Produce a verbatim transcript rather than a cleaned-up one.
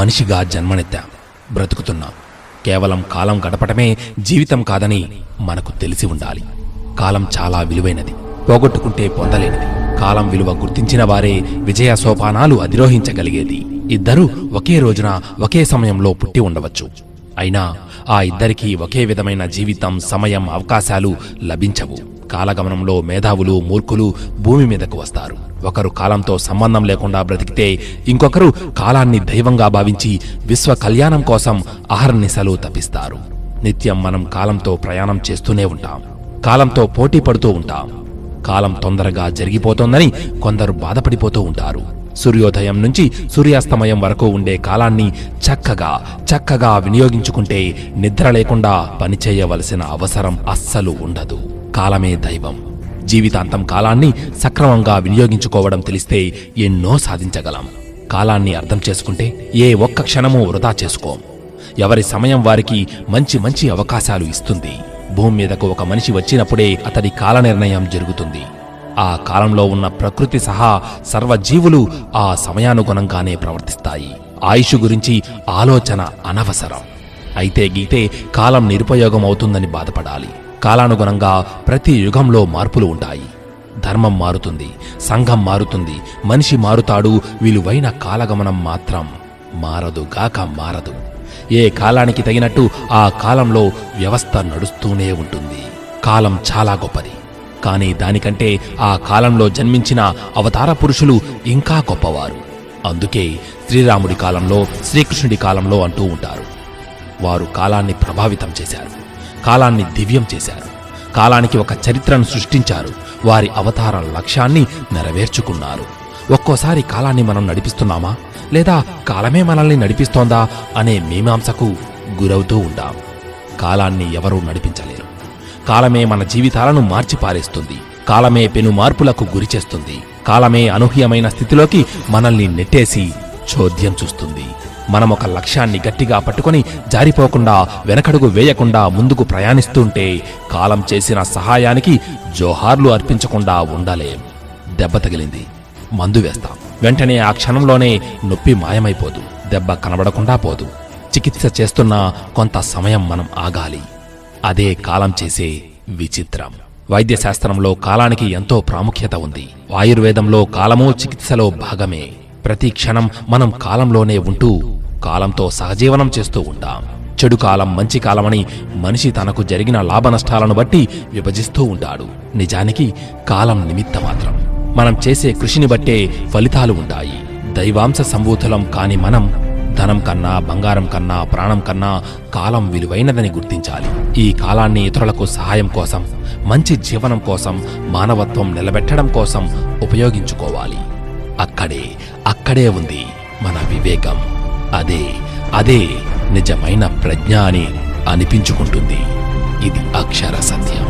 మనిషిగా జన్మనెత్తా, బ్రతుకుతున్నా. కేవలం కాలం గడపటమే జీవితం కాదని మనకు తెలిసి ఉండాలి. కాలం చాలా విలువైనది, పోగొట్టుకుంటే పొందలేనిది. కాలం విలువ గుర్తించిన వారే విజయ సోపానాలు అధిరోహించగలిగేది. ఇద్దరూ ఒకే రోజున ఒకే సమయంలో పుట్టి ఉండవచ్చు, అయినా ఆ ఇద్దరికీ ఒకే విధమైన జీవితం, సమయం, అవకాశాలు లభించవు. కాలగమనంలో మేధావులు, మూర్ఖులు భూమి మీదకు వస్తారు. ఒకరు కాలంతో సంబంధం లేకుండా బ్రతికితే, ఇంకొకరు కాలాన్ని దైవంగా భావించి విశ్వ కళ్యాణం కోసం అహర్నిశలు తపిస్తారు. నిత్యం మనం కాలంతో ప్రయాణం చేస్తూనే ఉంటాం, కాలంతో పోటీ పడుతూ ఉంటాం. కాలం తొందరగా జరిగిపోతోందని కొందరు బాధపడిపోతూ ఉంటారు. సూర్యోదయం నుంచి సూర్యాస్తమయం వరకు ఉండే కాలాన్ని చక్కగా చక్కగా వినియోగించుకుంటే నిద్ర లేకుండా పనిచేయవలసిన అవసరం అస్సలు ఉండదు. కాలమే దైవం. జీవితాంతం కాలాన్ని సక్రమంగా వినియోగించుకోవడం తెలిస్తే ఎన్నో సాధించగలం. కాలాన్ని అర్థం చేసుకుంటే ఏ ఒక్క క్షణమూ వృధా చేసుకోం. ఎవరి సమయం వారికి మంచి మంచి అవకాశాలు ఇస్తుంది. భూమి మీదకు ఒక మనిషి వచ్చినప్పుడే అతడి కాల నిర్ణయం జరుగుతుంది. ఆ కాలంలో ఉన్న ప్రకృతి సహా సర్వజీవులు ఆ సమయానుగుణంగానే ప్రవర్తిస్తాయి. ఆయుష్ గురించి ఆలోచన అనవసరం. అయితే గీతే కాలం నిరుపయోగం అవుతుందని బాధపడాలి. కాలానుగుణంగా ప్రతి యుగంలో మార్పులు ఉంటాయి. ధర్మం మారుతుంది, సంఘం మారుతుంది, మనిషి మారుతాడు. విలువైన కాలగమనం మాత్రం మారదుగాక మారదు. ఏ కాలానికి తగినట్టు ఆ కాలంలో వ్యవస్థ నడుస్తూనే ఉంటుంది. కాలం చాలా గొప్పది, కానీ దానికంటే ఆ కాలంలో జన్మించిన అవతార పురుషులు ఇంకా గొప్పవారు. అందుకే శ్రీరాముడి కాలంలో, శ్రీకృష్ణుడి కాలంలో అంటూ ఉంటారు. వారు కాలాన్ని ప్రభావితం చేశారు, కాలాన్ని దివ్యం చేశారు, కాలానికి ఒక చరిత్రను సృష్టించారు. వారి అవతార లక్ష్యాన్ని నెరవేర్చుకున్నారు. ఒక్కోసారి కాలాన్ని మనం నడిపిస్తున్నామా, లేదా కాలమే మనల్ని నడిపిస్తోందా అనే మీమాంసకు గురవుతూ ఉంటాం. కాలాన్ని ఎవరూ నడిపించలేరు. కాలమే మన జీవితాలను మార్చిపారేస్తుంది. కాలమే పెను మార్పులకు గురిచేస్తుంది. కాలమే అనూహ్యమైన స్థితిలోకి మనల్ని నెట్టేసి చోద్యం చూస్తుంది. మనం ఒక లక్ష్యాన్ని గట్టిగా పట్టుకొని జారిపోకుండా, వెనకడుగు వేయకుండా ముందుకు ప్రయాణిస్తుంటే కాలం చేసిన సహాయానికి జోహార్లు అర్పించకుండా ఉండలేం. దెబ్బ తగిలింది, మందు వేస్తాం. వెంటనే ఆ క్షణంలోనే నొప్పి మాయమైపోదు, దెబ్బ కనబడకుండా పోదు. చికిత్స చేస్తున్నా కొంత సమయం మనం ఆగాలి. అదే కాలం చేసే విచిత్రం. వైద్యశాస్త్రంలో కాలానికి ఎంతో ప్రాముఖ్యత ఉంది. ఆయుర్వేదంలో కాలమూ చికిత్సలో భాగమే. ప్రతి క్షణం మనం కాలంలోనే ఉంటూ కాలంతో సహజీవనం చేస్తూ ఉంటాం. చెడు కాలం, మంచి కాలమని మనిషి తనకు జరిగిన లాభనష్టాలను బట్టి విభజిస్తూ ఉంటాడు. నిజానికి కాలం నిమిత్త మాత్రం. మనం చేసే కృషిని బట్టే ఫలితాలు ఉంటాయి. దైవాంశ సంబూతులం కాని మనం ధనం కన్నా, బంగారం కన్నా, ప్రాణం కన్నా కాలం విలువైనదని గుర్తించాలి. ఈ కాలాన్ని ఇతరులకు సహాయం కోసం, మంచి జీవనం కోసం, మానవత్వం నిలబెట్టడం కోసం ఉపయోగించుకోవాలి. అక్కడే అక్కడే ఉంది మన వివేకం. అదే అదే నిజమైన ప్రజ్ఞ అని అనిపించుకుంటుంది. ఇది అక్షర సత్యం.